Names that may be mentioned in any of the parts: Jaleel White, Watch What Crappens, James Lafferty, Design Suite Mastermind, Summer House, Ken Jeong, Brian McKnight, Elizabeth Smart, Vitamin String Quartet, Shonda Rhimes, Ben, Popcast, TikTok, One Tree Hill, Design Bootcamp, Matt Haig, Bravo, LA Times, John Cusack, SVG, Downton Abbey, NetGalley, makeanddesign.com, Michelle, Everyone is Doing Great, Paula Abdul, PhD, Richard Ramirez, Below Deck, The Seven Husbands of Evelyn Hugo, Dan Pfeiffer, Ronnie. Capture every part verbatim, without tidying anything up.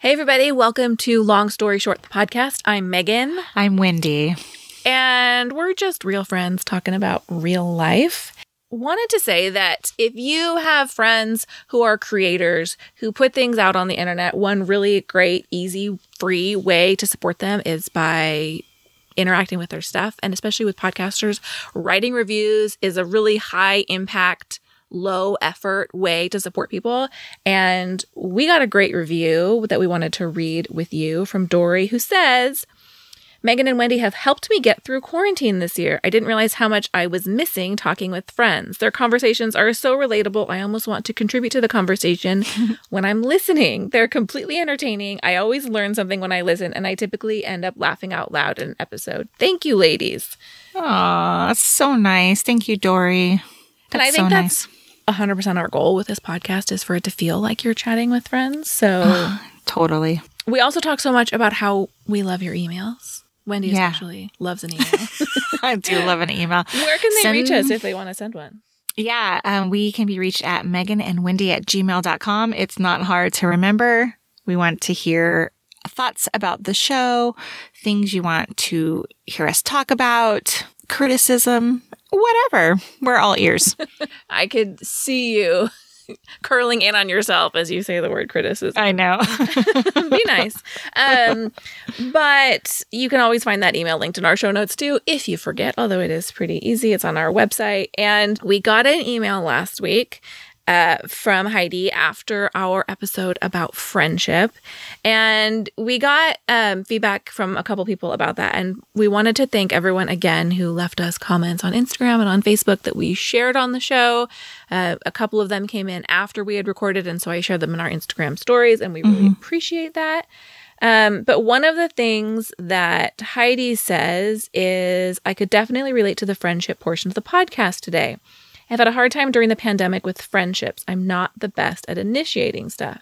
Hey, everybody. Welcome to Long Story Short, the podcast. I'm Megan. I'm Wendy. And we're just real friends talking about real life. Wanted to say that if you have friends who are creators, who put things out on the internet, one really great, easy, free way to support them is by interacting with their stuff. And especially with podcasters, writing reviews is a really high impact, low effort way to support people. And we got a great review that we wanted to read with you from Dory, who says, Megan and Wendy have helped me get through quarantine this year. I didn't realize how much I was missing talking with friends. Their conversations are so relatable. I almost want to contribute to the conversation when I'm listening. They're completely entertaining. I always learn something when I listen, and I typically end up laughing out loud in an episode. Thank you, ladies. Aw, that's so nice. Thank you, Dory. That's and I think so that's nice. one hundred percent our goal with this podcast is for it to feel like you're chatting with friends. So totally. We also talk so much about how we love your emails. Wendy yeah. especially loves an email. I do love an email. Where can they send, reach us if they want to send one? Yeah. Um, we can be reached at megan and wendy at gmail dot com. It's not hard to remember. We want to hear thoughts about the show, things you want to hear us talk about, criticism. Whatever. We're all ears. I could see you curling in on yourself as you say the word criticism. I know. Be nice. Um, but you can always find that email linked in our show notes too, if you forget, although it is pretty easy. It's on our website. And we got an email last week Uh, from Heidi after our episode about friendship. And we got um, feedback from a couple people about that. And we wanted to thank everyone again who left us comments on Instagram and on Facebook that we shared on the show. Uh, a couple of them came in after we had recorded. And so I shared them in our Instagram stories. And we really mm-hmm. appreciate that. Um, but one of the things that Heidi says is, I could definitely relate to the friendship portion of the podcast today. I've had a hard time during the pandemic with friendships. I'm not the best at initiating stuff.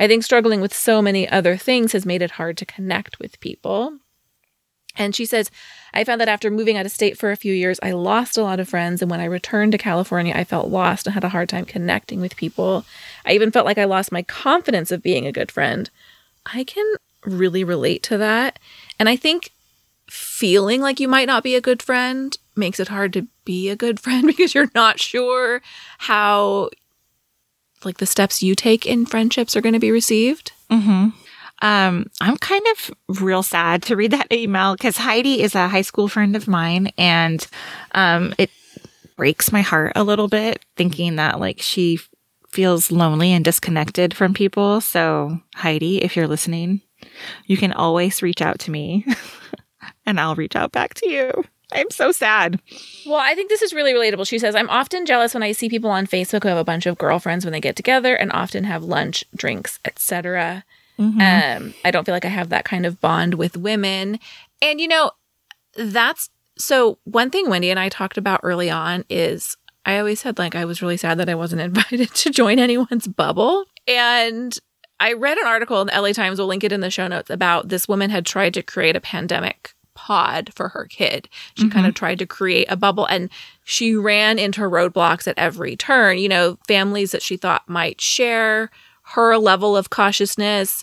I think struggling with so many other things has made it hard to connect with people. And she says, I found that after moving out of state for a few years, I lost a lot of friends. And when I returned to California, I felt lost and had a hard time connecting with people. I even felt like I lost my confidence of being a good friend. I can really relate to that. And I think feeling like you might not be a good friend makes it hard to be a good friend because you're not sure how, like, the steps you take in friendships are going to be received. Mm-hmm. Um, I'm kind of real sad to read that email because Heidi is a high school friend of mine, and um, it breaks my heart a little bit thinking that, like, she f- feels lonely and disconnected from people. So, Heidi, if you're listening, you can always reach out to me and I'll reach out back to you. I'm so sad. Well, I think this is really relatable. She says, I'm often jealous when I see people on Facebook who have a bunch of girlfriends when they get together and often have lunch, drinks, et cetera. Mm-hmm. Um, I don't feel like I have that kind of bond with women. And, you know, that's so one thing Wendy and I talked about early on is I always said, like, I was really sad that I wasn't invited to join anyone's bubble. And I read an article in the L A Times, we'll link it in the show notes, about this woman had tried to create a pandemic pod for her kid. She mm-hmm. kind of tried to create a bubble, and she ran into roadblocks at every turn. You know, families that she thought might share her level of cautiousness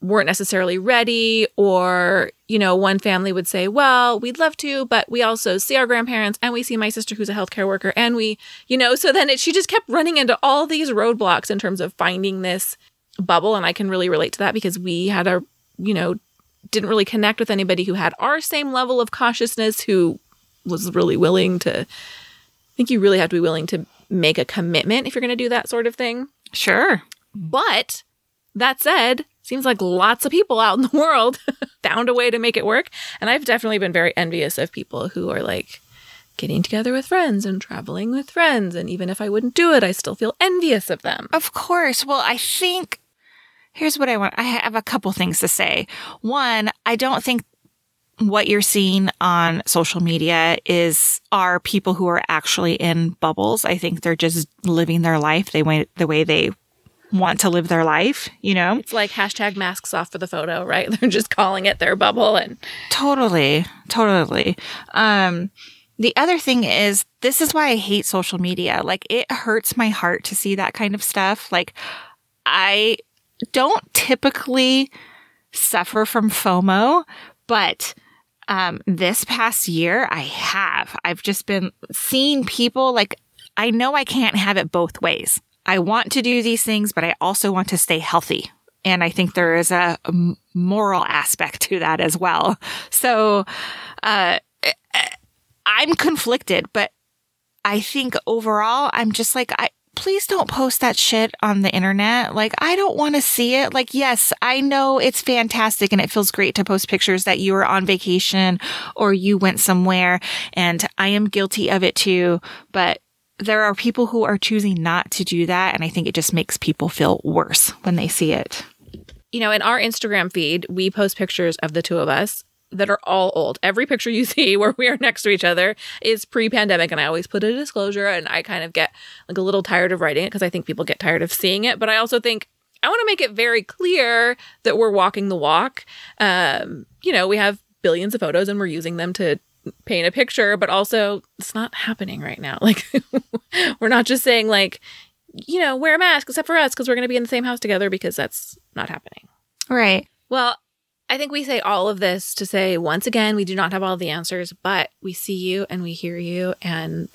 weren't necessarily ready, or, you know, one family would say, well, we'd love to, but we also see our grandparents, and we see my sister who's a healthcare worker, and we, you know, so then it, she just kept running into all these roadblocks in terms of finding this bubble. And I can really relate to that because we had our, you know, didn't really connect with anybody who had our same level of cautiousness, who was really willing to, I think you really have to be willing to make a commitment if you're going to do that sort of thing. Sure. But that said, seems like lots of people out in the world found a way to make it work. And I've definitely been very envious of people who are, like, getting together with friends and traveling with friends. And even if I wouldn't do it, I still feel envious of them. Of course. Well, I think here's what I want. I have a couple things to say. One, I don't think what you're seeing on social media is are people who are actually in bubbles. I think they're just living their life they way, the way they want to live their life, you know? It's like hashtag masks off for the photo, right? They're just calling it their bubble. and Totally. Totally. Um, the other thing is, this is why I hate social media. Like, it hurts my heart to see that kind of stuff. Like, I don't typically suffer from FOMO, but um, this past year I have. I've just been seeing people like, I know I can't have it both ways. I want to do these things, but I also want to stay healthy. And I think there is a moral aspect to that as well. So uh, I'm conflicted, but I think overall, I'm just like, I please don't post that shit on the internet. Like, I don't want to see it. Like, yes, I know it's fantastic and it feels great to post pictures that you were on vacation or you went somewhere. And I am guilty of it too. But there are people who are choosing not to do that. And I think it just makes people feel worse when they see it. You know, in our Instagram feed, we post pictures of the two of us that are all old. Every picture you see where we are next to each other is pre-pandemic. And I always put a disclosure, and I kind of get like a little tired of writing it because I think people get tired of seeing it. But I also think I want to make it very clear that we're walking the walk. Um, you know, we have billions of photos and we're using them to paint a picture, but also it's not happening right now. Like we're not just saying like, you know, wear a mask except for us because we're going to be in the same house together, because that's not happening. Right. Well, I think we say all of this to say, once again, we do not have all the answers, but we see you and we hear you, and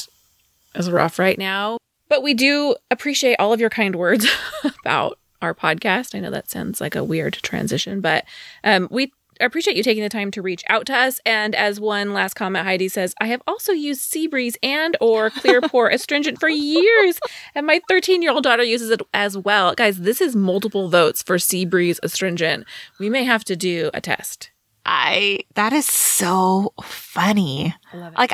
it's rough right now. But we do appreciate all of your kind words about our podcast. I know that sounds like a weird transition, but um, we appreciate you taking the time to reach out to us. And as one last comment, Heidi says, I have also used Sea Breeze and or Clear Pore Astringent for years, and my thirteen-year-old daughter uses it as well. Guys, this is multiple votes for Sea Breeze Astringent. We may have to do a test. I that is so funny. I love it. Like,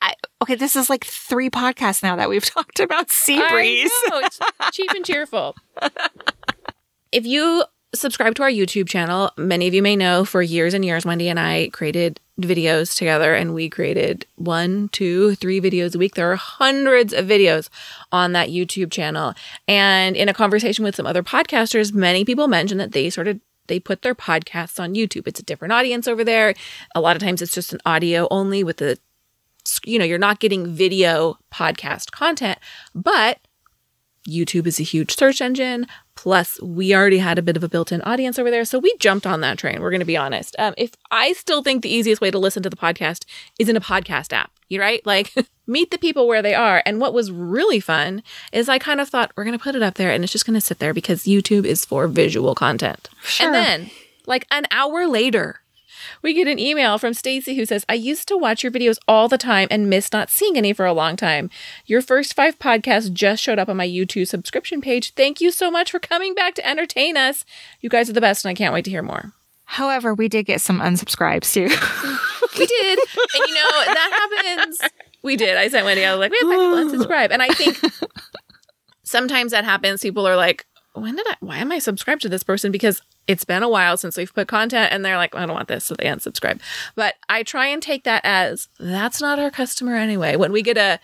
I, okay, this is like three podcasts now that we've talked about Sea Breeze. I know. It's cheap and cheerful. If you subscribe to our YouTube channel. Many of you may know for years and years, Wendy and I created videos together, and we created one, two, three videos a week. There are hundreds of videos on that YouTube channel. And in a conversation with some other podcasters, many people mentioned that they sort of they put their podcasts on YouTube. It's a different audience over there. A lot of times it's just an audio only with the, you know, you're not getting video podcast content, but YouTube is a huge search engine. Plus, we already had a bit of a built-in audience over there. So we jumped on that train. We're going to be honest. Um, if I still think the easiest way to listen to the podcast is in a podcast app, you right? Like meet the people where they are. And what was really fun is I kind of thought we're going to put it up there and it's just going to sit there because YouTube is for visual content. Sure. And then like an hour later, we get an email from Stacy who says, I used to watch your videos all the time and miss not seeing any for a long time. Your first five podcasts just showed up on my YouTube subscription page. Thank you so much for coming back to entertain us. You guys are the best, and I can't wait to hear more. However, we did get some unsubscribes too. We did. And you know, that happens. We did. I sent Wendy. I was like, we have people unsubscribe. And I think sometimes that happens. People are like, when did I, why am I subscribed to this person? Because it's been a while since we've put content, and they're like, I don't want this, so they unsubscribe. But I try and take that as, that's not our customer anyway. When we get a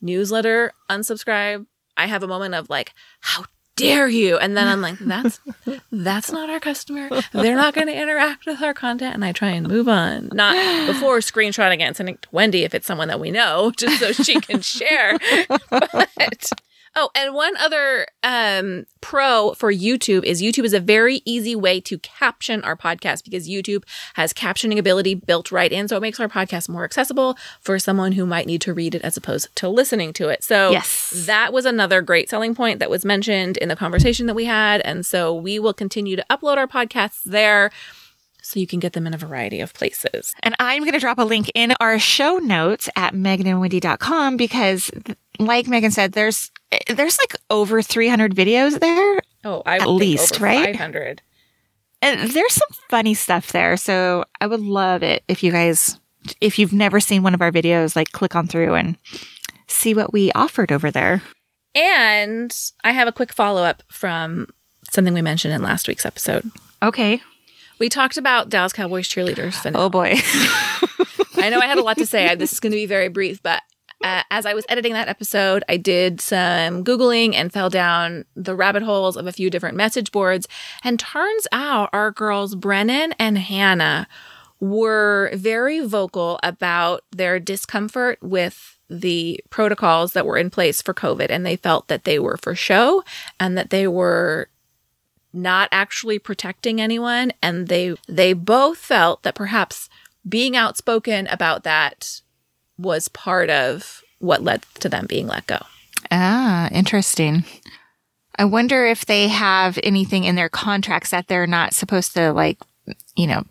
newsletter unsubscribe, I have a moment of like, how dare you? And then I'm like, that's that's not our customer. They're not going to interact with our content, and I try and move on. Not before screenshotting it and sending it to Wendy if it's someone that we know, just so she can share. But... Oh, and one other um, pro for YouTube is YouTube is a very easy way to caption our podcast because YouTube has captioning ability built right in. So it makes our podcast more accessible for someone who might need to read it as opposed to listening to it. So yes, that was another great selling point that was mentioned in the conversation that we had. And so we will continue to upload our podcasts there, so you can get them in a variety of places. And I'm going to drop a link in our show notes at megan and wendy dot com because like Megan said, there's there's like over three hundred videos there. Oh, I at least, right? five hundred. And there's some funny stuff there. So I would love it if you guys, if you've never seen one of our videos, like click on through and see what we offered over there. And I have a quick follow-up from something we mentioned in last week's episode. Okay. We talked about Dallas Cowboys cheerleaders. And oh, boy. I know I had a lot to say. This is going to be very brief. But uh, as I was editing that episode, I did some Googling and fell down the rabbit holes of a few different message boards. And turns out our girls Brennan and Hannah were very vocal about their discomfort with the protocols that were in place for COVID. And they felt that they were for show and that they were not actually protecting anyone. And they they both felt that perhaps being outspoken about that was part of what led to them being let go. Ah, interesting. I wonder if they have anything in their contracts that they're not supposed to, like, you know,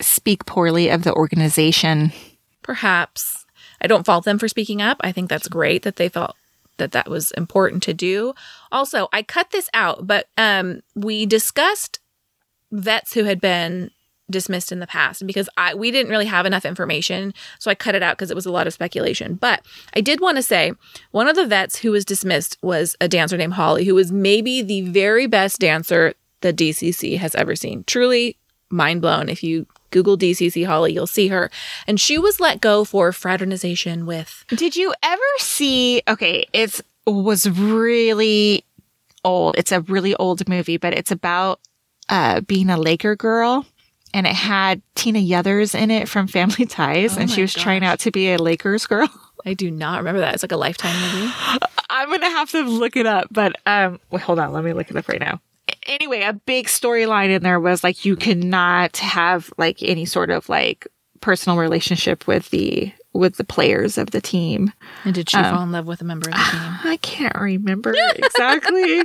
speak poorly of the organization. Perhaps. I don't fault them for speaking up. I think that's great that they felt that that was important to do. Also, I cut this out, but um, we discussed vets who had been dismissed in the past because I we didn't really have enough information, so I cut it out because it was a lot of speculation. But I did want to say one of the vets who was dismissed was a dancer named Holly, who was maybe the very best dancer the D C C has ever seen. Truly mind blown. If you Google D C C Holly, you'll see her. And she was let go for fraternization with... Did you ever see... Okay, it was really old. It's a really old movie, but it's about uh, being a Laker girl. And it had Tina Yothers in it from Family Ties. Oh, and she was gosh. trying out to be a Lakers girl. I do not remember that. It's like a Lifetime movie. I'm going to have to look it up. But um, wait, hold on. Let me look it up right now. Anyway, a big storyline in there was like you cannot have like any sort of like personal relationship with the with the players of the team. And did she um, fall in love with a member of the team? I can't remember exactly.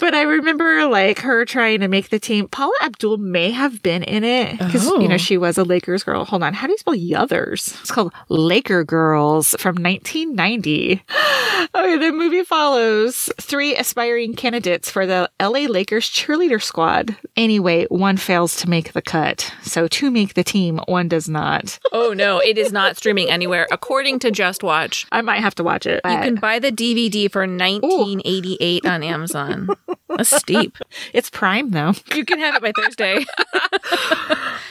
But I remember, like, her trying to make the team. Paula Abdul may have been in it because, oh. you know, she was a Lakers girl. Hold on. How do you spell Yothers? It's called Laker Girls from nineteen ninety. Okay, the movie follows three aspiring candidates for the L A Lakers cheerleader squad. Anyway, one fails to make the cut. So to make the team, one does not. Oh, no. It is not streaming anywhere. According to Just Watch. I might have to watch it. But... You can buy the D V D for nineteen eighty-eight on Amazon. That's steep. It's Prime, though. You can have it by Thursday.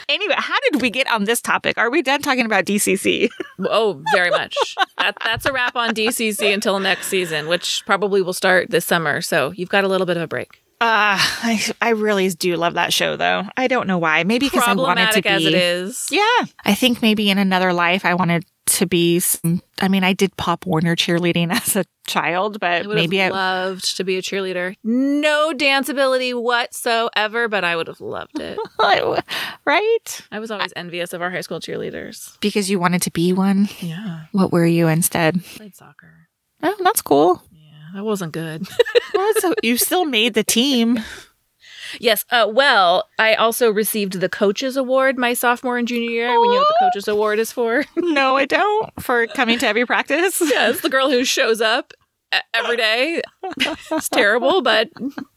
Anyway, how did we get on this topic? Are we done talking about D C C? Oh, very much. That, that's a wrap on D C C until next season, which probably will start this summer. So you've got a little bit of a break. Uh, I, I really do love that show, though. I don't know why. Maybe because I wanted to be. Problematic as it is. Yeah. I think maybe in another life I wanted to be some, I mean, I did Pop Warner cheerleading as a child, but I maybe I loved to be a cheerleader. No dance ability whatsoever, but I would have loved it. Right? I was always envious of our high school cheerleaders. Because you wanted to be one? Yeah. What were you instead? I played soccer. Oh, that's cool. Yeah, I wasn't good. Well, so you still made the team. Yes. Uh, well, I also received the Coaches Award my sophomore and junior year. When you know what the Coaches Award is for? No, I don't. For coming to every practice? Yes, the girl who shows up every day. It's terrible, but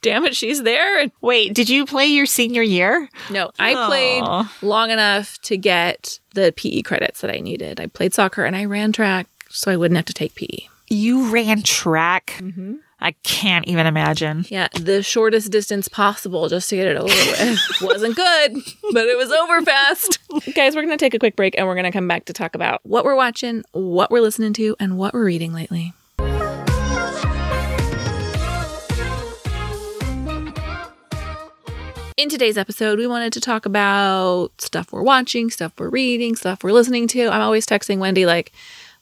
damn it, she's there. Wait, did you play your senior year? No, I Aww. played long enough to get the P E credits that I needed. I played soccer and I ran track so I wouldn't have to take P E. You ran track? Mm-hmm. I can't even imagine. Yeah, the shortest distance possible just to get it over with. Wasn't good, but it was over fast. Guys, we're going to take a quick break and we're going to come back to talk about what we're watching, what we're listening to, and what we're reading lately. In today's episode, we wanted to talk about stuff we're watching, stuff we're reading, stuff we're listening to. I'm always texting Wendy like,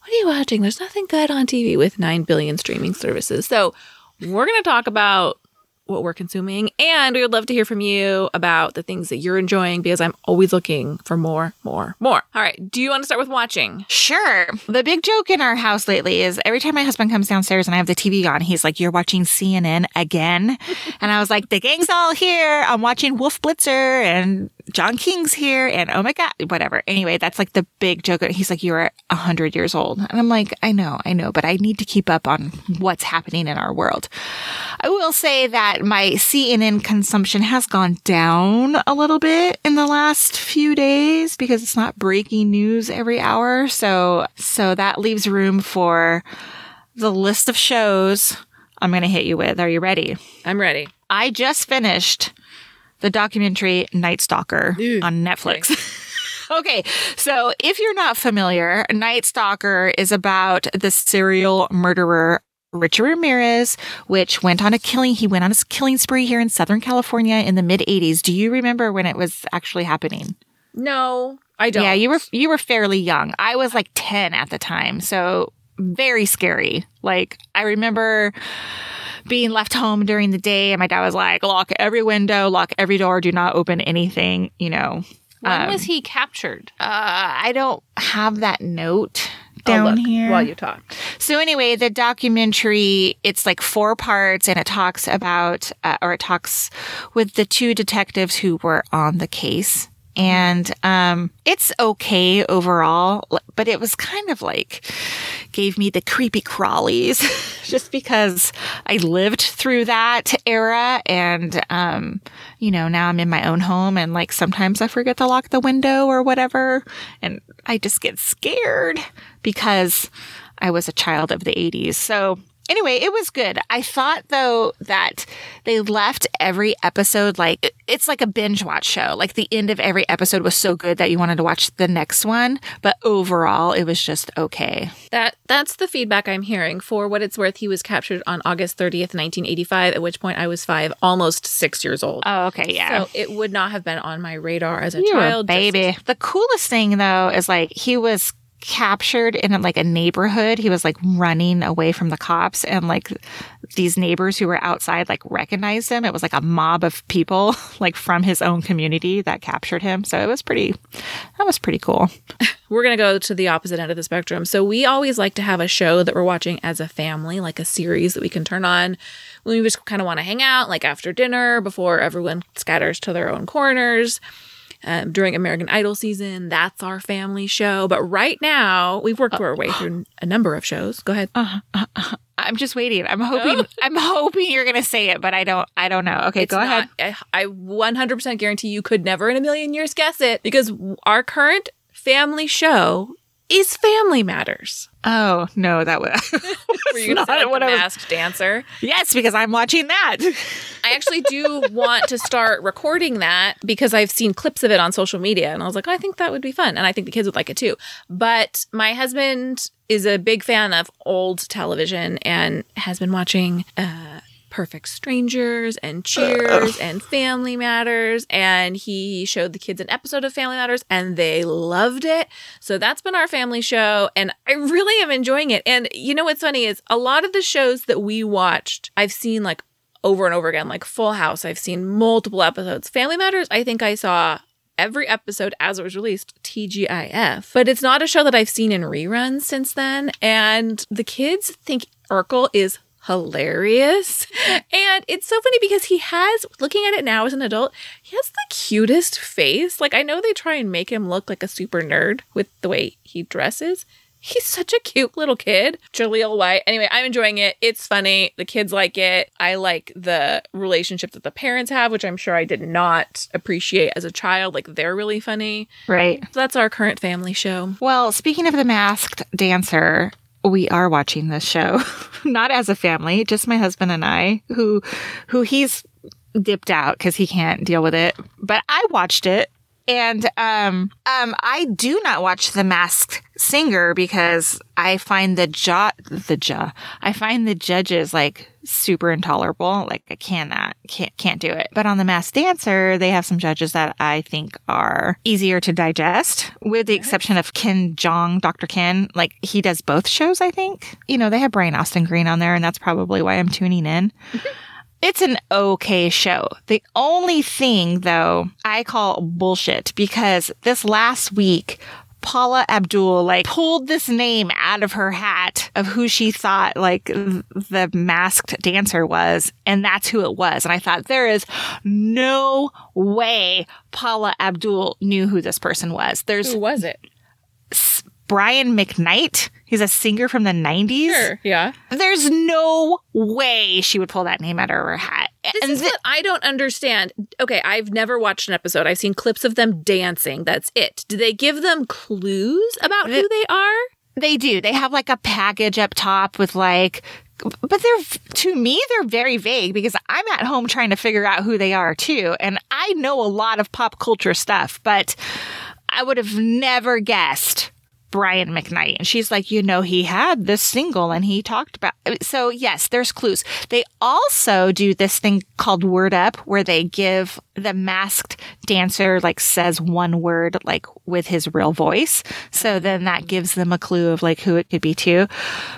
what are you watching? There's nothing good on T V with nine billion streaming services. So we're going to talk about what we're consuming. And we would love to hear from you about the things that you're enjoying because I'm always looking for more, more, more. All right. Do you want to start with watching? Sure. The big joke in our house lately is every time my husband comes downstairs and I have the T V on, he's like, you're watching C N N again? And I was like, the gang's all here. I'm watching Wolf Blitzer and... John King's here and oh my God, whatever. Anyway, that's like the big joke. He's like, you're a hundred years old. And I'm like, I know, I know, but I need to keep up on what's happening in our world. I will say that my C N N consumption has gone down a little bit in the last few days because it's not breaking news every hour. So, so that leaves room for the list of shows I'm going to hit you with. Are you ready? I'm ready. I just finished the documentary Night Stalker Ew. on Netflix. Okay, so if you're not familiar, Night Stalker is about the serial murderer Richard Ramirez, which went on a killing. He went on a killing spree here in Southern California in the mid eighties. Do you remember when it was actually happening? No, I don't. Yeah, you were you were fairly young. I was like ten at the time, so very scary. Like, I remember being left home during the day and my dad was like, lock every window, lock every door, do not open anything, you know. When um, was he captured? Uh, I don't have that note down here while you talk. So anyway, the documentary, it's like four parts, and it talks about, uh, or it talks with the two detectives who were on the case. And um, it's okay overall, but it was kind of like gave me the creepy crawlies just because I lived through that era. And, um, you know, now I'm in my own home and like sometimes I forget to lock the window or whatever. And I just get scared because I was a child of the eighties. So anyway, it was good. I thought, though, that they left every episode like it's like a binge watch show. Like the end of every episode was so good that you wanted to watch the next one. But overall, it was just okay. That That's the feedback I'm hearing. For what it's worth, he was captured on August thirtieth, nineteen eighty-five, at which point I was five, almost six years old. Oh, okay. Yeah. So it would not have been on my radar as a You're child. A baby. Just- the coolest thing, though, is like he was captured in like a neighborhood. He was like running away from the cops, and like these neighbors who were outside like recognized him. It was like a mob of people like from his own community that captured him. So it was pretty, that was pretty cool. We're going to go to the opposite end of the spectrum. So we always like to have a show that we're watching as a family, like a series that we can turn on when we just kind of want to hang out, like after dinner before everyone scatters to their own corners. Um, during American Idol season, that's our family show. But right now, we've worked uh, our way through a number of shows. Go ahead. Uh, uh, uh, I'm just waiting. I'm hoping. I'm hoping you're going to say it, but I don't. I don't know. Okay, it's go not, ahead. I, I one hundred percent guarantee you could never in a million years guess it, because our current family show is Family Matters. Oh no, that was Were you gonna not say, like, what I was. Masked Dancer. Yes, because I'm watching that. I actually do want to start recording that because I've seen clips of it on social media, and I was like, oh, I think that would be fun, and I think the kids would like it too. But my husband is a big fan of old television and has been watching uh, Perfect Strangers and Cheers Ugh. and Family Matters, and he showed the kids an episode of Family Matters and they loved it. So that's been our family show, and I really am enjoying it. And you know what's funny is a lot of the shows that we watched, I've seen like over and over again, like Full House. I've seen multiple episodes. Family Matters, I think I saw every episode as it was released, T G I F. But it's not a show that I've seen in reruns since then. And the kids think Urkel is hilarious. And it's so funny because he has, looking at it now as an adult, he has the cutest face. Like, I know they try and make him look like a super nerd with the way he dresses. He's such a cute little kid. Jaleel White. Anyway, I'm enjoying it. It's funny. The kids like it. I like the relationship that the parents have, which I'm sure I did not appreciate as a child. Like, they're really funny. Right. So that's our current family show. Well, speaking of The Masked Dancer, we are watching this show, not as a family, just my husband and I, who who he's dipped out because he can't deal with it. But I watched it, and um, um, I do not watch The Masked Singer because I find the jaw, the jaw, I find the judges like super intolerable. Like I cannot, can't, can't do it. But on The Masked Dancer, they have some judges that I think are easier to digest, with the exception of Ken Jeong, Doctor Ken. Like he does both shows, I think. You know, they have Brian Austin Green on there, and that's probably why I'm tuning in. It's an okay show. The only thing, though, I call bullshit, because this last week, Paula Abdul like pulled this name out of her hat of who she thought like the masked dancer was, and that's who it was. And I thought, there is no way Paula Abdul knew who this person was. There's who was it? Brian McKnight. He's a singer from the nineties. Sure, yeah. There's no way she would pull that name out of her hat. This and is th- what I don't understand. Okay, I've never watched an episode. I've seen clips of them dancing. That's it. Do they give them clues about who they are? They do. They have like a package up top with like, but they're, to me, they're very vague because I'm at home trying to figure out who they are too. And I know a lot of pop culture stuff, but I would have never guessed Brian McKnight. And she's like, you know, he had this single and he talked about. So, yes, there's clues. They also do this thing called Word Up, where they give the masked dancer, like, says one word, like, with his real voice. So then that gives them a clue of, like, who it could be to.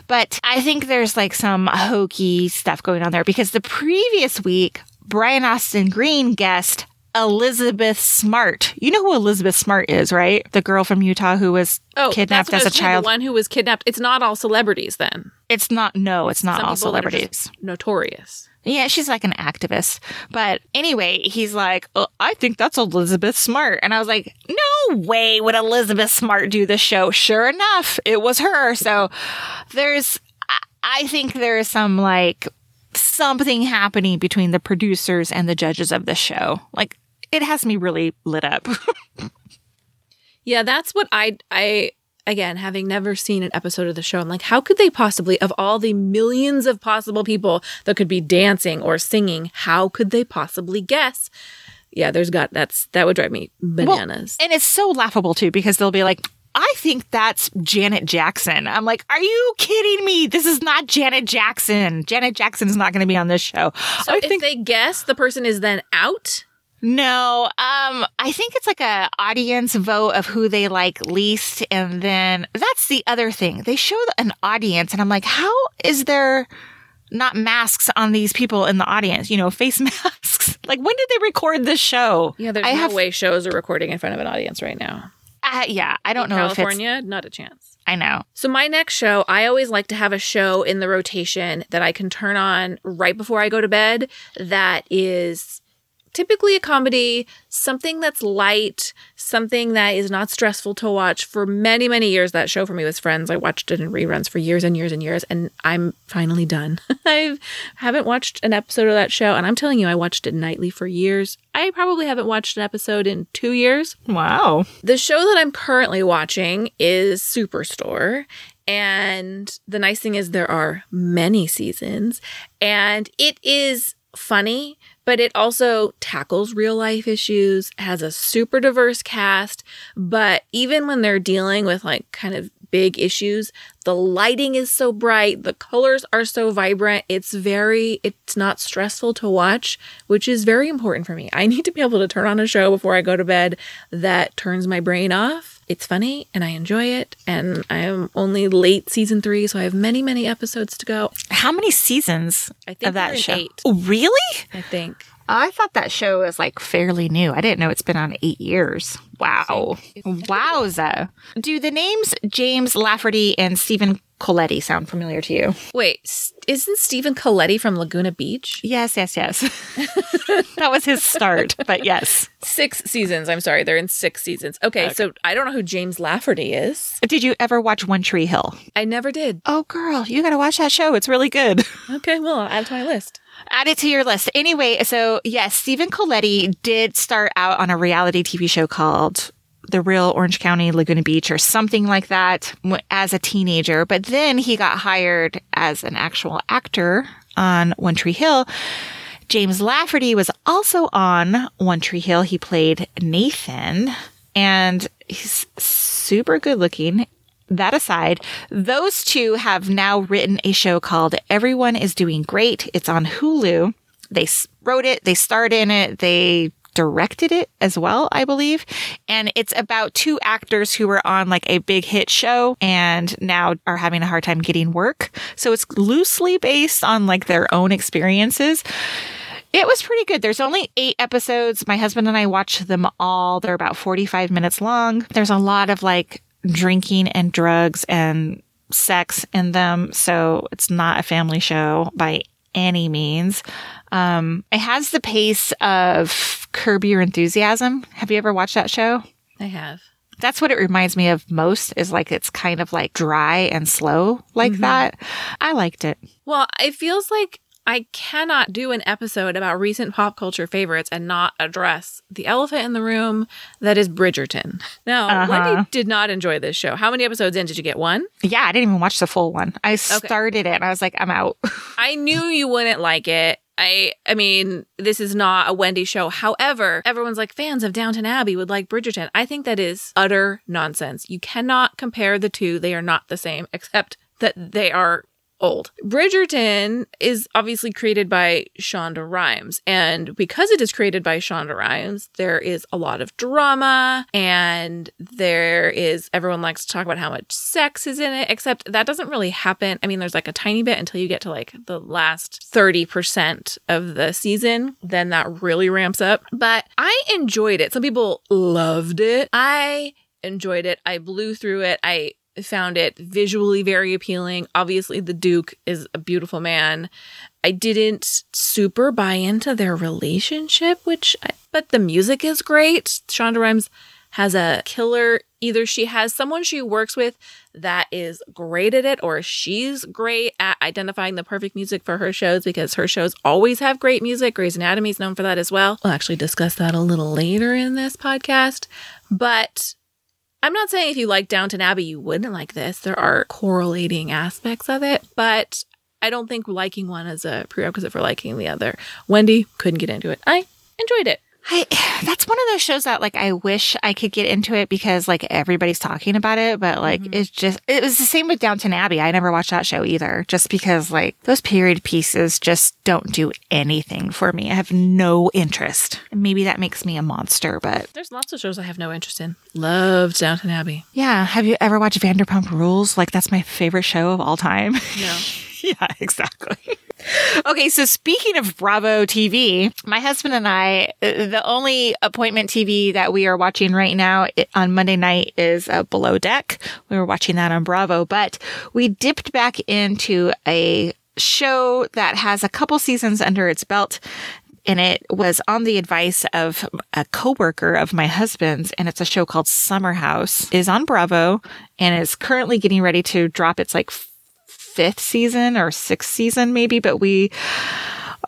But I think there's, like, some hokey stuff going on there, because the previous week, Brian Austin Green guessed Elizabeth Smart. You know who Elizabeth Smart is, right? The girl from Utah who was oh, kidnapped that's as a child. The one who was kidnapped. It's not all celebrities, then. It's not. No, it's not Some all celebrities. Notorious. Yeah, she's like an activist. But anyway, he's like, oh, I think that's Elizabeth Smart. And I was like, no way would Elizabeth Smart do this show. Sure enough, it was her. So there's, I think there is some, like, something happening between the producers and the judges of the show. Like, it has me really lit up. Yeah, that's what I, I, again, having never seen an episode of the show, I'm like, how could they possibly, of all the millions of possible people that could be dancing or singing, how could they possibly guess? Yeah, there's got, that's, that would drive me bananas. Well, and it's so laughable too, because they'll be like, I think that's Janet Jackson. I'm like, are you kidding me? This is not Janet Jackson. Janet Jackson is not going to be on this show. So I if think- they guess, the person is then out? No. Um, I think it's like a audience vote of who they like least. And then that's the other thing. They show an audience and I'm like, how is there not masks on these people in the audience? You know, face masks. Like, when did they record this show? Yeah, there's I no have- way shows are recording in front of an audience right now. Uh, yeah, I don't in know California, if it's... not a chance. I know. So my next show, I always like to have a show in the rotation that I can turn on right before I go to bed that is typically a comedy, something that's light, something that is not stressful to watch. For many, many years, that show for me was Friends. I watched it in reruns for years and years and years, and I'm finally done. I haven't watched an episode of that show, and I'm telling you, I watched it nightly for years. I probably haven't watched an episode in two years. Wow. The show that I'm currently watching is Superstore. And the nice thing is there are many seasons, and it is funny, but it also tackles real life issues, has a super diverse cast. But even when they're dealing with, like, kind of big issues, the lighting is so bright, the colors are so vibrant. It's very, it's not stressful to watch, which is very important for me. I need to be able to turn on a show before I go to bed that turns my brain off. It's funny and I enjoy it. And I am only late season three, so I have many, many episodes to go. How many seasons I think of that show? Eight. Oh, really? I think. I thought that show was, like, fairly new. I didn't know it's been on eight years. Wow. Wowza. Do the names James Lafferty and Stephen Colletti sound familiar to you? Wait, isn't Stephen Colletti from Laguna Beach? Yes, yes, yes. That was his start, but yes. Six seasons. I'm sorry. They're in six seasons. Okay, okay, so I don't know who James Lafferty is. Did you ever watch One Tree Hill? I never did. Oh, girl, you got to watch that show. It's really good. Okay, well, I'll add it to my list. Add it to your list. Anyway, so yes, Stephen Colletti did start out on a reality T V show called The Real Orange County Laguna Beach or something like that as a teenager. But then he got hired as an actual actor on One Tree Hill. James Lafferty was also on One Tree Hill. He played Nathan, and he's super good looking. That aside, those two have now written a show called Everyone is Doing Great. It's on Hulu. They wrote it. They starred in it. They directed it as well, I believe. And it's about two actors who were on, like, a big hit show and now are having a hard time getting work. So it's loosely based on, like, their own experiences. It was pretty good. There's only eight episodes. My husband and I watched them all. They're about forty-five minutes long. There's a lot of, like, drinking and drugs and sex in them. So it's not a family show by any means. Um, it has the pace of Curb Your Enthusiasm. Have you ever watched that show? I have. That's what it reminds me of most, is, like, it's kind of, like, dry and slow like mm-hmm. that. I liked it. Well, it feels like I cannot do an episode about recent pop culture favorites and not address the elephant in the room that is Bridgerton. Now, uh-huh. Wendy did not enjoy this show. How many episodes in? Did you get one? Yeah, I didn't even watch the full one. I started okay. it and I was like, I'm out. I knew you wouldn't like it. I I mean, this is not a Wendy show. However, everyone's like, fans of Downton Abbey would like Bridgerton. I think that is utter nonsense. You cannot compare the two. They are not the same, except that they are old. Bridgerton is obviously created by Shonda Rhimes. And because it is created by Shonda Rhimes, there is a lot of drama, and there is, everyone likes to talk about how much sex is in it, except that doesn't really happen. I mean, there's like a tiny bit until you get to like the last thirty percent of the season. Then that really ramps up. But I enjoyed it. Some people loved it. I enjoyed it. I blew through it. I found it visually very appealing. Obviously, the Duke is a beautiful man. I didn't super buy into their relationship, which, I, but the music is great. Shonda Rhimes has a killer. Either she has someone she works with that is great at it, or she's great at identifying the perfect music for her shows, because her shows always have great music. Grey's Anatomy is known for that as well. We'll actually discuss that a little later in this podcast. But I'm not saying if you like Downton Abbey, you wouldn't like this. There are correlating aspects of it, but I don't think liking one is a prerequisite for liking the other. Wendy couldn't get into it. I enjoyed it. I, that's one of those shows that, like, I wish I could get into it because, like, everybody's talking about it, but, like, mm-hmm. it's just, it was the same with Downton Abbey. I never watched that show either, just because, like, those period pieces just don't do anything for me. I have no interest. Maybe that makes me a monster, but there's lots of shows I have no interest in. Loved Downton Abbey. Yeah. Have you ever watched Vanderpump Rules? Like, that's my favorite show of all time. No. Yeah, exactly. Okay, so speaking of Bravo T V, my husband and I, the only appointment T V that we are watching right now on Monday night is uh, Below Deck. We were watching that on Bravo, but we dipped back into a show that has a couple seasons under its belt. And it was on the advice of a coworker of my husband's, and it's a show called Summer House. It is on Bravo, and is currently getting ready to drop its like fifth season or sixth season maybe, but we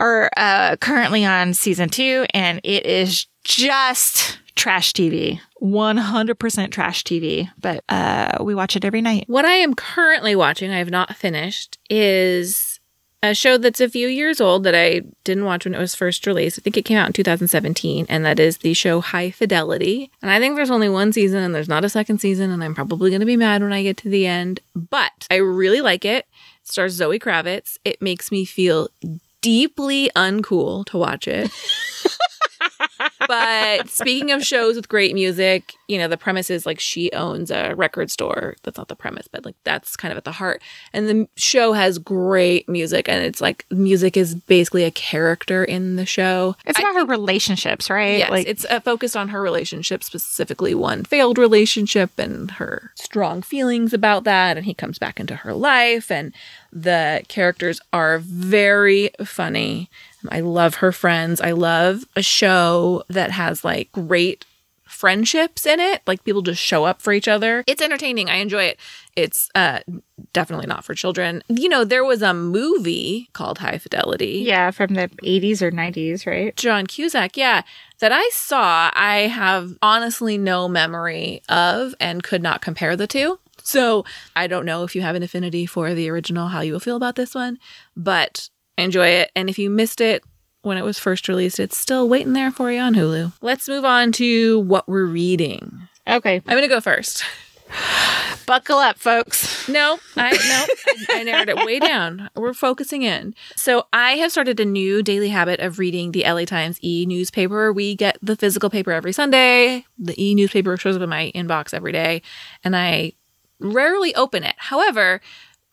are uh, currently on season two, and it is just trash T V, one hundred percent trash T V, but uh, we watch it every night. What I am currently watching, I have not finished, is a show that's a few years old that I didn't watch when it was first released. I think it came out in two thousand seventeen, and that is the show High Fidelity. And I think there's only one season, and there's not a second season, and I'm probably going to be mad when I get to the end, but I really like it. Stars Zoe Kravitz. It makes me feel deeply uncool to watch it. But speaking of shows with great music, you know, the premise is like she owns a record store. That's not the premise, but like that's kind of at the heart. And the show has great music, and it's like music is basically a character in the show. It's about I, her relationships, right? Yes, like, it's uh, focused on her relationship, specifically one failed relationship and her strong feelings about that. And he comes back into her life, and the characters are very funny. I love her friends. I love a show that has like great friendships in it. Like people just show up for each other. It's entertaining. I enjoy it. It's uh, definitely not for children. You know, there was a movie called High Fidelity. Yeah, from the eighties or nineties, right? John Cusack, yeah. That I saw, I have honestly no memory of and could not compare the two. So I don't know if you have an affinity for the original, how you will feel about this one, but enjoy it. And if you missed it when it was first released, it's still waiting there for you on Hulu. Let's move on to what we're reading. Okay. I'm going to go first. Buckle up, folks. No, I no, I, I narrowed it way down. We're focusing in. So I have started a new daily habit of reading the L A Times e-newspaper. We get the physical paper every Sunday. The e-newspaper shows up in my inbox every day, and I rarely open it. However,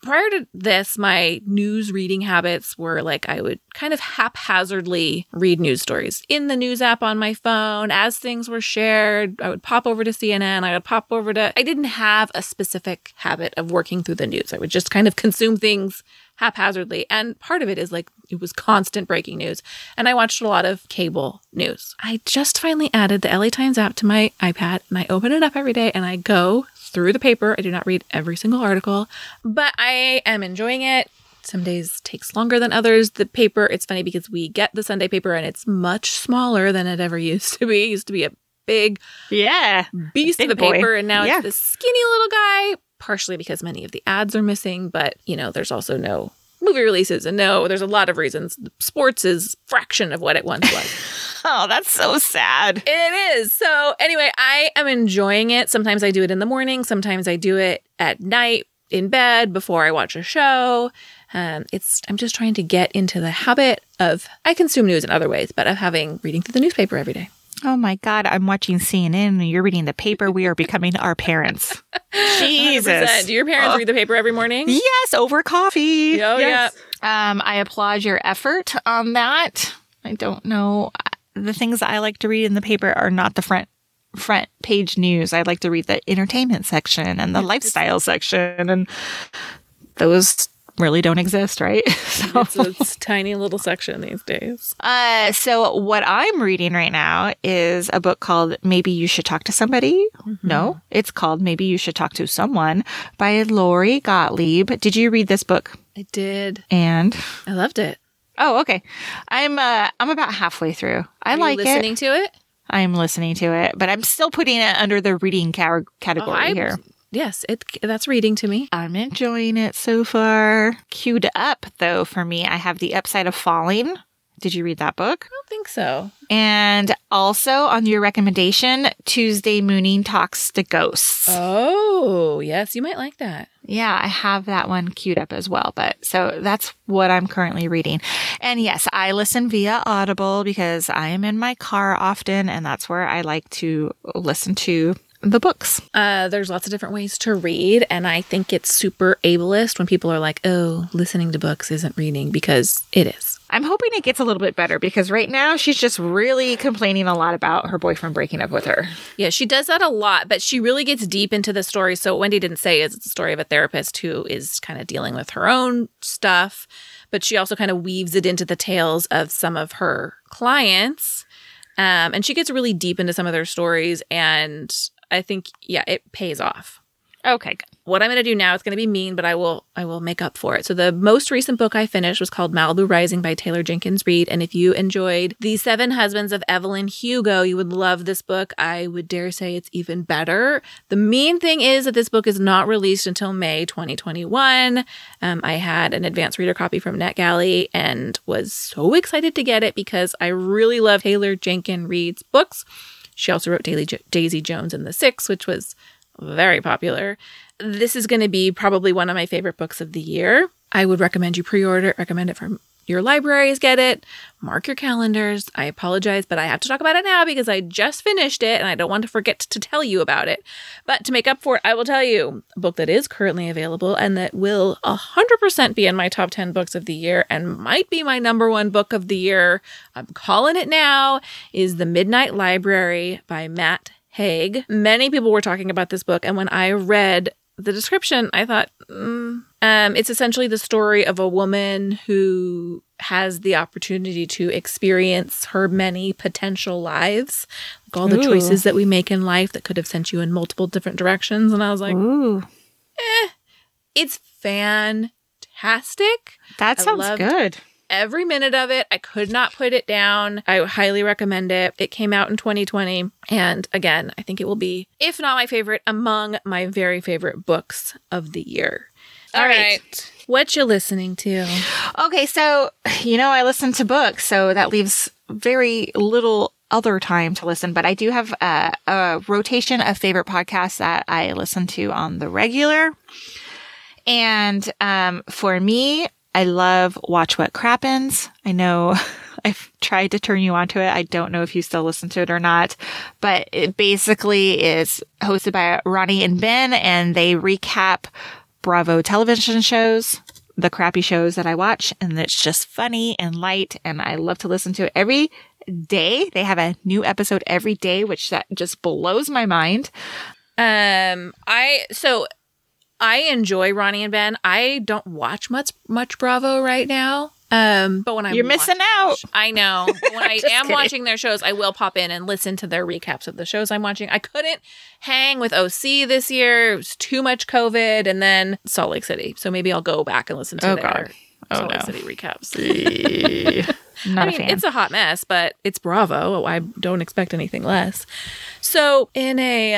prior to this, my news reading habits were like I would kind of haphazardly read news stories in the news app on my phone. As things were shared, I would pop over to C N N. I would pop over to... I didn't have a specific habit of working through the news. I would just kind of consume things haphazardly. And part of it is like it was constant breaking news. And I watched a lot of cable news. I just finally added the L A Times app to my iPad, and I open it up every day and I go through the paper. I do not read every single article, but I am enjoying it. Some days takes longer than others. The paper, it's funny because we get the Sunday paper and it's much smaller than it ever used to be. It used to be a big yeah, beast big of a boy. paper, and now yeah. it's this skinny little guy, partially because many of the ads are missing, but you know, there's also no movie releases, and no, there's a lot of reasons. Sports is a fraction of what it once was. Oh, that's so sad. It is. So anyway, I am enjoying it. Sometimes I do it in the morning. Sometimes I do it at night in bed before I watch a show. Um, it's I'm just trying to get into the habit of, I consume news in other ways, but of having reading through the newspaper every day. Oh my God, I'm watching C N N and you're reading the paper. We are becoming our parents. Jesus. one hundred percent. Do your parents oh. read the paper every morning? Yes, over coffee. Oh, yes. Yeah. Um, I applaud your effort on that. I don't know. The things I like to read in the paper are not the front front page news. I like to read the entertainment section and the lifestyle section, and those really don't exist, right? So. It's a tiny little section these days. Uh, so what I'm reading right now is a book called Maybe You Should Talk to Somebody. Mm-hmm. No, it's called Maybe You Should Talk to Someone by Lori Gottlieb. Did you read this book? I did. And? I loved it. Oh, okay. I'm uh, I'm about halfway through. I Are like it. Are you listening it. to it? I'm listening to it, but I'm still putting it under the reading ca- category oh, here. Yes, it that's reading to me. I'm enjoying it so far. Queued up, though, for me. I have The Upside of Falling. Did you read that book? I don't think so. And also, on your recommendation, Tuesday Mooning Talks to Ghosts. Oh, yes. You might like that. Yeah, I have that one queued up as well. But so that's what I'm currently reading. And yes, I listen via Audible because I am in my car often, and that's where I like to listen to the books. Uh, there's lots of different ways to read, and I think it's super ableist when people are like, oh, listening to books isn't reading, because it is. I'm hoping it gets a little bit better, because right now she's just really complaining a lot about her boyfriend breaking up with her. Yeah, she does that a lot, but she really gets deep into the story. So what Wendy didn't say is it's the story of a therapist who is kind of dealing with her own stuff, but she also kind of weaves it into the tales of some of her clients. Um, and she gets really deep into some of their stories, and I think, yeah, it pays off. Okay, good. What I'm going to do now, it's going to be mean, but I will I will make up for it. So the most recent book I finished was called Malibu Rising by Taylor Jenkins Reid. And if you enjoyed The Seven Husbands of Evelyn Hugo, you would love this book. I would dare say it's even better. The mean thing is that this book is not released until May twenty twenty-one. Um, I had an advanced reader copy from NetGalley and was so excited to get it because I really love Taylor Jenkins Reid's books. She also wrote Daily jo- Daisy Jones and the Six, which was very popular. This is going to be probably one of my favorite books of the year. I would recommend you pre-order it, recommend it from your libraries, get it, mark your calendars. I apologize, but I have to talk about it now because I just finished it and I don't want to forget to tell you about it. But to make up for it, I will tell you a book that is currently available and that will one hundred percent be in my top ten books of the year and might be my number one book of the year. I'm calling it now, is The Midnight Library by Matt Haig. Many people were talking about this book, and when I read the description, I thought, mm. um, it's essentially the story of a woman who has the opportunity to experience her many potential lives, like all the Ooh. choices that we make in life that could have sent you in multiple different directions. And I was like, Ooh. Eh, it's fantastic. That sounds I loved good. Every minute of it. I could not put it down. I highly recommend it. It came out in twenty twenty. And again, I think it will be, if not my favorite, among my very favorite books of the year. All, All right. right. What you listening to? Okay. So, you know, I listen to books, so that leaves very little other time to listen, but I do have a, a rotation of favorite podcasts that I listen to on the regular. And um, for me, I love Watch What Crappens. I know I've tried to turn you onto it. I don't know if you still listen to it or not, but it basically is hosted by Ronnie and Ben, and they recap Bravo television shows, the crappy shows that I watch, and it's just funny and light, and I love to listen to it every day. They have a new episode every day, which that just blows my mind. Um, I so. I enjoy Ronnie and Ben. I don't watch much much Bravo right now. Um, but when I'm You're missing out. Sh- I know. But when I am kidding. watching their shows, I will pop in and listen to their recaps of the shows I'm watching. I couldn't hang with O C this year. It was too much COVID, and then Salt Lake City. So maybe I'll go back and listen to oh, their God. Oh, Salt Lake no. City recaps. Not I mean, a fan. It's a hot mess, but it's Bravo. I don't expect anything less. So in a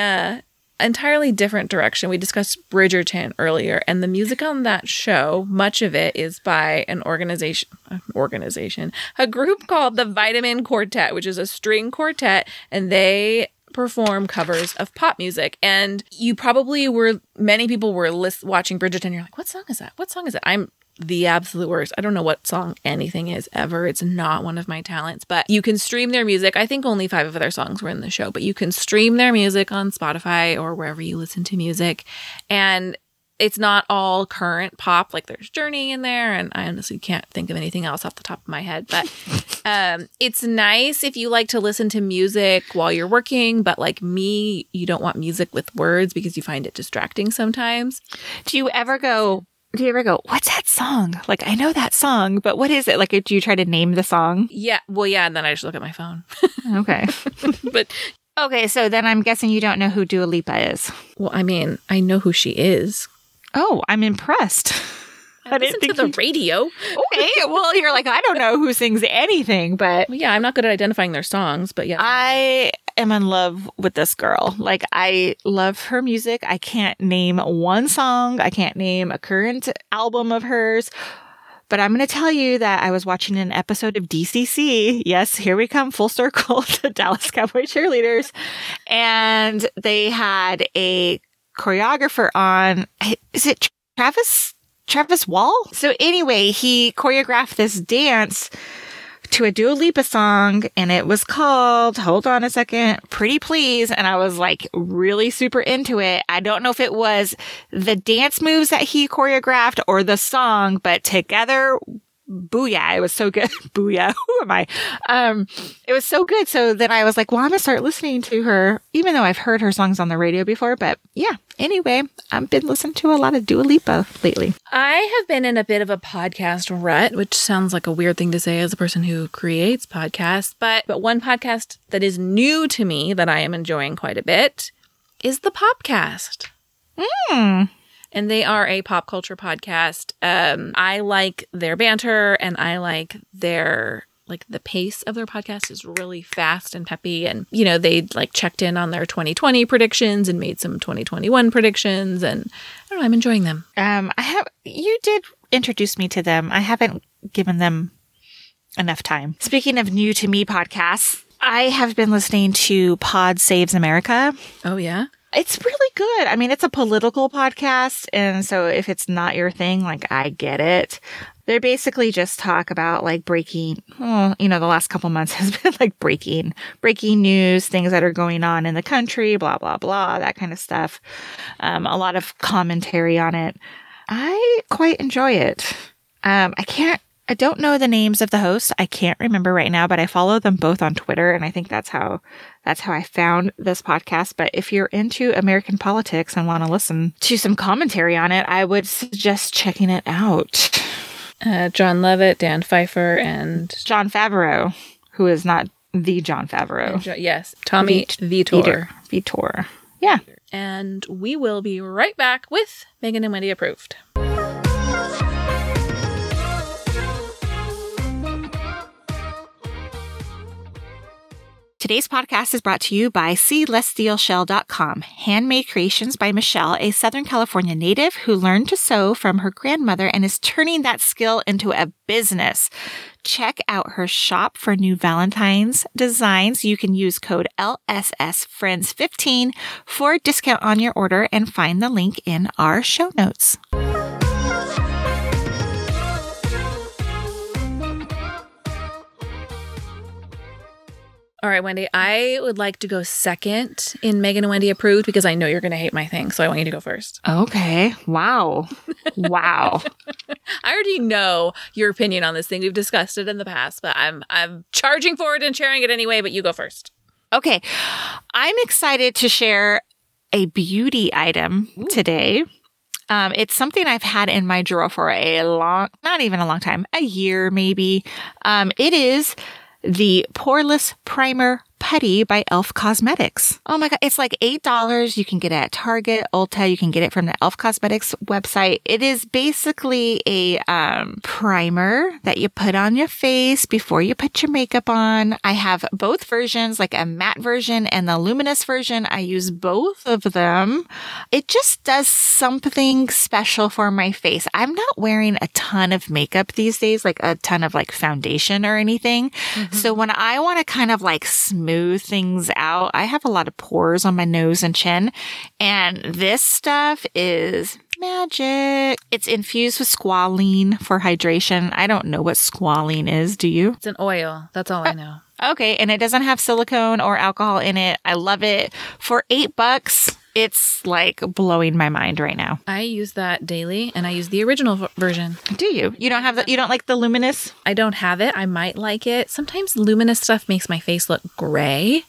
uh, entirely different direction. We discussed Bridgerton earlier, and the music on that show, much of it is by an organization, an organization, a group called the Vitamin Quartet, which is a string quartet, and they perform covers of pop music. And you probably were, many people were list, watching Bridgerton. You're like, what song is that? What song is it? I'm the absolute worst. I don't know what song anything is ever. It's not one of my talents, but you can stream their music. I think only five of their songs were in the show, but you can stream their music on Spotify or wherever you listen to music. And it's not all current pop. Like, there's Journey in there, and I honestly can't think of anything else off the top of my head. But um, it's nice if you like to listen to music while you're working. But like me, you don't want music with words because you find it distracting sometimes. Do you ever go... Do you ever go, what's that song? Like, I know that song, but what is it? Like, do you try to name the song? Yeah. Well, yeah. And then I just look at my phone. Okay. But okay. So then I'm guessing you don't know who Dua Lipa is. Well, I mean, I know who she is. Oh, I'm impressed. I, I listen didn't think to the you... radio. Okay. Well, you're like, I don't know who sings anything, but. Well, yeah. I'm not good at identifying their songs, but yeah. I... am in love with this girl. Like, I love her music. I can't name one song. I can't name a current album of hers. But I'm going to tell you that I was watching an episode of D C C. Yes, here we come full circle to Dallas Cowboy Cheerleaders. And they had a choreographer on. Is it Travis? Travis Wall? So anyway, he choreographed this dance to a Dua Lipa song, and it was called, hold on a second, Pretty Please. And I was like really super into it. I don't know if it was the dance moves that he choreographed or the song, but together, booyah, it was so good. Booyah, who am I? Um, it was so good. So then I was like, well, I'm going to start listening to her, even though I've heard her songs on the radio before. But yeah, anyway, I've been listening to a lot of Dua Lipa lately. I have been in a bit of a podcast rut, which sounds like a weird thing to say as a person who creates podcasts. But, but one podcast that is new to me that I am enjoying quite a bit is the Popcast. Mm. And they are a pop culture podcast. Um, I like their banter, and I like their, like, the pace of their podcast is really fast and peppy. And, you know, they like checked in on their twenty twenty predictions and made some twenty twenty-one predictions. And I don't know, I'm enjoying them. Um, I have, you did introduce me to them. I haven't given them enough time. Speaking of new to me podcasts, I have been listening to Pod Saves America. Oh, yeah. It's really good. I mean, it's a political podcast. And so if it's not your thing, like, I get it. They basically just talk about like breaking, well, you know, the last couple months has been like breaking, breaking news, things that are going on in the country, blah, blah, blah, that kind of stuff. Um, a lot of commentary on it. I quite enjoy it. Um, I can't, I don't know the names of the hosts. I can't remember right now, but I follow them both on Twitter. And I think that's how That's how I found this podcast. But if you're into American politics and want to listen to some commentary on it, I would suggest checking it out. Uh, John Levitt, Dan Pfeiffer, and... John Favreau, who is not the John Favreau. Jo- yes. Tommy v- Vitor. Vitor. Yeah. And we will be right back with Megan and Wendy Approved. Today's podcast is brought to you by see less steel shell dot com, handmade creations by Michelle, a Southern California native who learned to sew from her grandmother and is turning that skill into a business. Check out her shop for new Valentine's designs. You can use code L S S friends fifteen for a discount on your order and find the link in our show notes. All right, Wendy, I would like to go second in Megan and Wendy Approved because I know you're going to hate my thing, so I want you to go first. Okay. Wow. Wow. I already know your opinion on this thing. We've discussed it in the past, but I'm I'm charging forward and sharing it anyway, but you go first. Okay. I'm excited to share a beauty item Ooh. today. Um, it's something I've had in my drawer for a long, not even a long time, a year maybe. Um, it is... the Poreless Primer Putty by Elf Cosmetics. Oh my God. It's like eight dollars. You can get it at Target, Ulta. You can get it from the Elf Cosmetics website. It is basically a um, primer that you put on your face before you put your makeup on. I have both versions, like a matte version and the luminous version. I use both of them. It just does something special for my face. I'm not wearing a ton of makeup these days, like a ton of like foundation or anything. Mm-hmm. So when I want to kind of like smooth things out. I have a lot of pores on my nose and chin, and this stuff is magic. It's infused with squalene for hydration. I don't know what squalene is. Do you? It's an oil. That's all uh, I know. Okay. And it doesn't have silicone or alcohol in it. I love it. For eight bucks, it's like blowing my mind right now. I use that daily, and I use the original v- version. Do you? You don't have the, you don't like the luminous? I don't have it. I might like it. Sometimes luminous stuff makes my face look gray.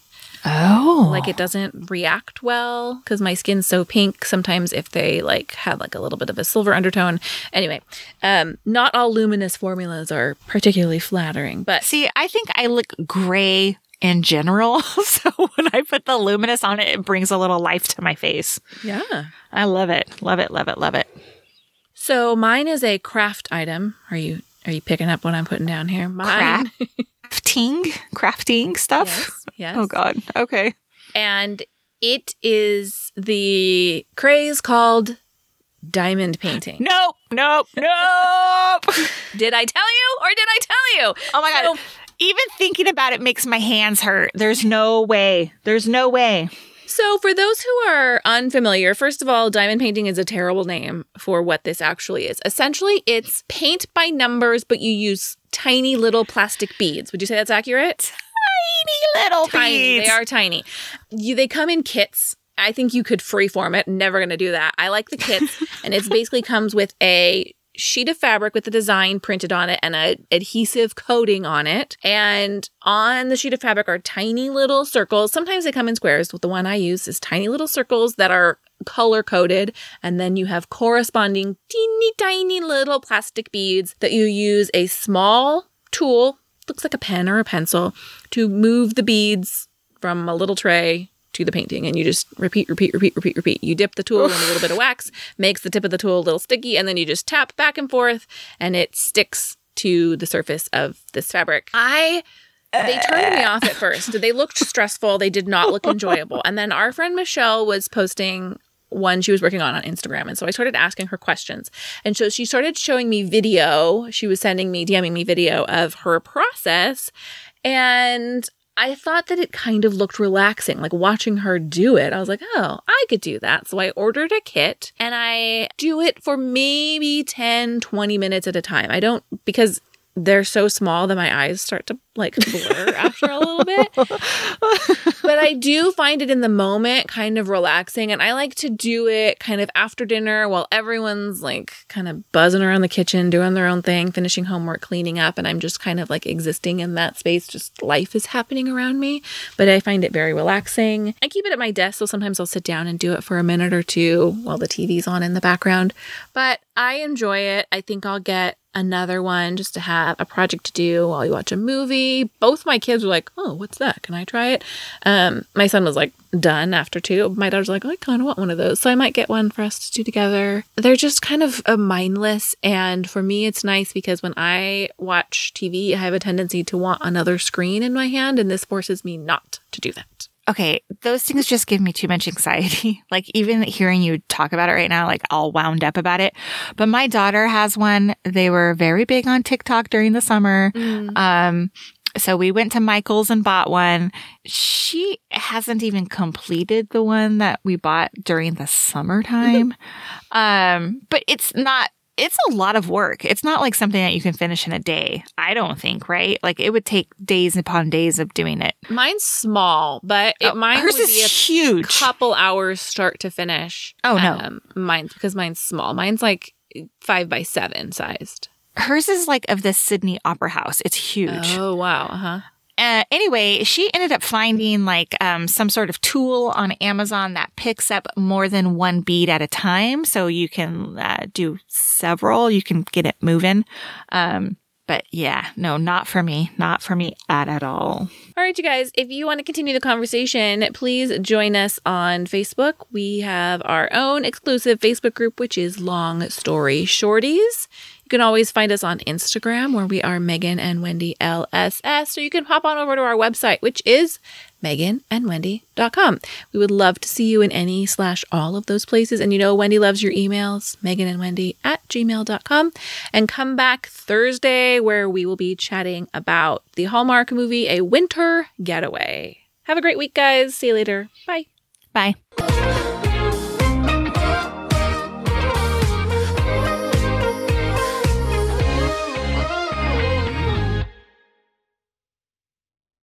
Oh. Like it doesn't react well because my skin's so pink. Sometimes if they like have like a little bit of a silver undertone. Anyway, um, not all luminous formulas are particularly flattering. But see, I think I look gray in general. So when I put the luminous on it, it brings a little life to my face. Yeah. I love it. Love it. Love it. Love it. So mine is a craft item. Are you are you picking up what I'm putting down here? Mine. Crafting? Crafting stuff? Yes, yes. Oh, God. Okay. And it is the craze called diamond painting. Nope. Nope. Nope. Did I tell you or did I tell you? Oh, my so, God. Even thinking about it makes my hands hurt. There's no way. There's no way. So for those who are unfamiliar, first of all, diamond painting is a terrible name for what this actually is. Essentially, it's paint by numbers, but you use tiny little plastic beads. Would you say that's accurate? Tiny little tiny. beads. They are tiny. You, they come in kits. I think you could freeform it. Never going to do that. I like the kits. And it basically comes with a sheet of fabric with the design printed on it and a adhesive coating on it. And on the sheet of fabric are tiny little circles. Sometimes they come in squares. But the one I use is tiny little circles that are color coded. And then you have corresponding teeny tiny little plastic beads that you use a small tool, looks like a pen or a pencil, to move the beads from a little tray to the painting, and you just repeat, repeat, repeat, repeat, repeat. You dip the tool in a little bit of wax, makes the tip of the tool a little sticky, and then you just tap back and forth, and it sticks to the surface of this fabric. I, they turned me off at first. They looked stressful. They did not look enjoyable. And then our friend Michelle was posting one she was working on on Instagram, and so I started asking her questions. And so she started showing me video. She was sending me, DMing me video of her process, and I thought that it kind of looked relaxing, like watching her do it. I was like, oh, I could do that. So I ordered a kit and I do it for maybe ten, twenty minutes at a time. I don't, because they're so small that my eyes start to like blur after a little bit. But I do find it in the moment kind of relaxing. And I like to do it kind of after dinner while everyone's like kind of buzzing around the kitchen, doing their own thing, finishing homework, cleaning up. And I'm just kind of like existing in that space. Just life is happening around me. But I find it very relaxing. I keep it at my desk. So sometimes I'll sit down and do it for a minute or two while the T V's on in the background. But I enjoy it. I think I'll get another one just to have a project to do while you watch a movie. Both my kids were like, oh, what's that? Can I try it? Um, my son was like, done after two. My daughter's like, oh, I kind of want one of those. So I might get one for us to do together. They're just kind of uh, mindless. And for me, it's nice because when I watch T V, I have a tendency to want another screen in my hand. And this forces me not to do that. Okay, those things just give me too much anxiety. Like even hearing you talk about it right now, like all wound up about it. But my daughter has one. They were very big on TikTok during the summer. Mm. Um, so we went to Michael's and bought one. She hasn't even completed the one that we bought during the summertime. um, but it's not. It's a lot of work. It's not like something that you can finish in a day, I don't think, right? Like, it would take days upon days of doing it. Mine's small, but it, oh, mine hers would is be a huge. Couple hours start to finish. Oh, no. Um, mine's, because mine's small. Mine's like five by seven sized. Hers is like of the Sydney Opera House. It's huge. Oh, wow. Uh-huh. Uh, anyway, she ended up finding like um, some sort of tool on Amazon that picks up more than one bead at a time. So you can uh, do several. You can get it moving. Um, But yeah, no, not for me. Not for me at, at all. All right, you guys, if you want to continue the conversation, please join us on Facebook. We have our own exclusive Facebook group, which is Long Story Shorties. You can always find us on Instagram, where we are Megan and Wendy L S S. Or you can pop on over to our website, which is megan and wendy dot com. We would love to see you in any slash all of those places. And you know, Wendy loves your emails, megan and wendy at gmail dot com. And come back Thursday, where we will be chatting about the Hallmark movie, A Winter Getaway. Have a great week, guys. See you later. Bye. Bye.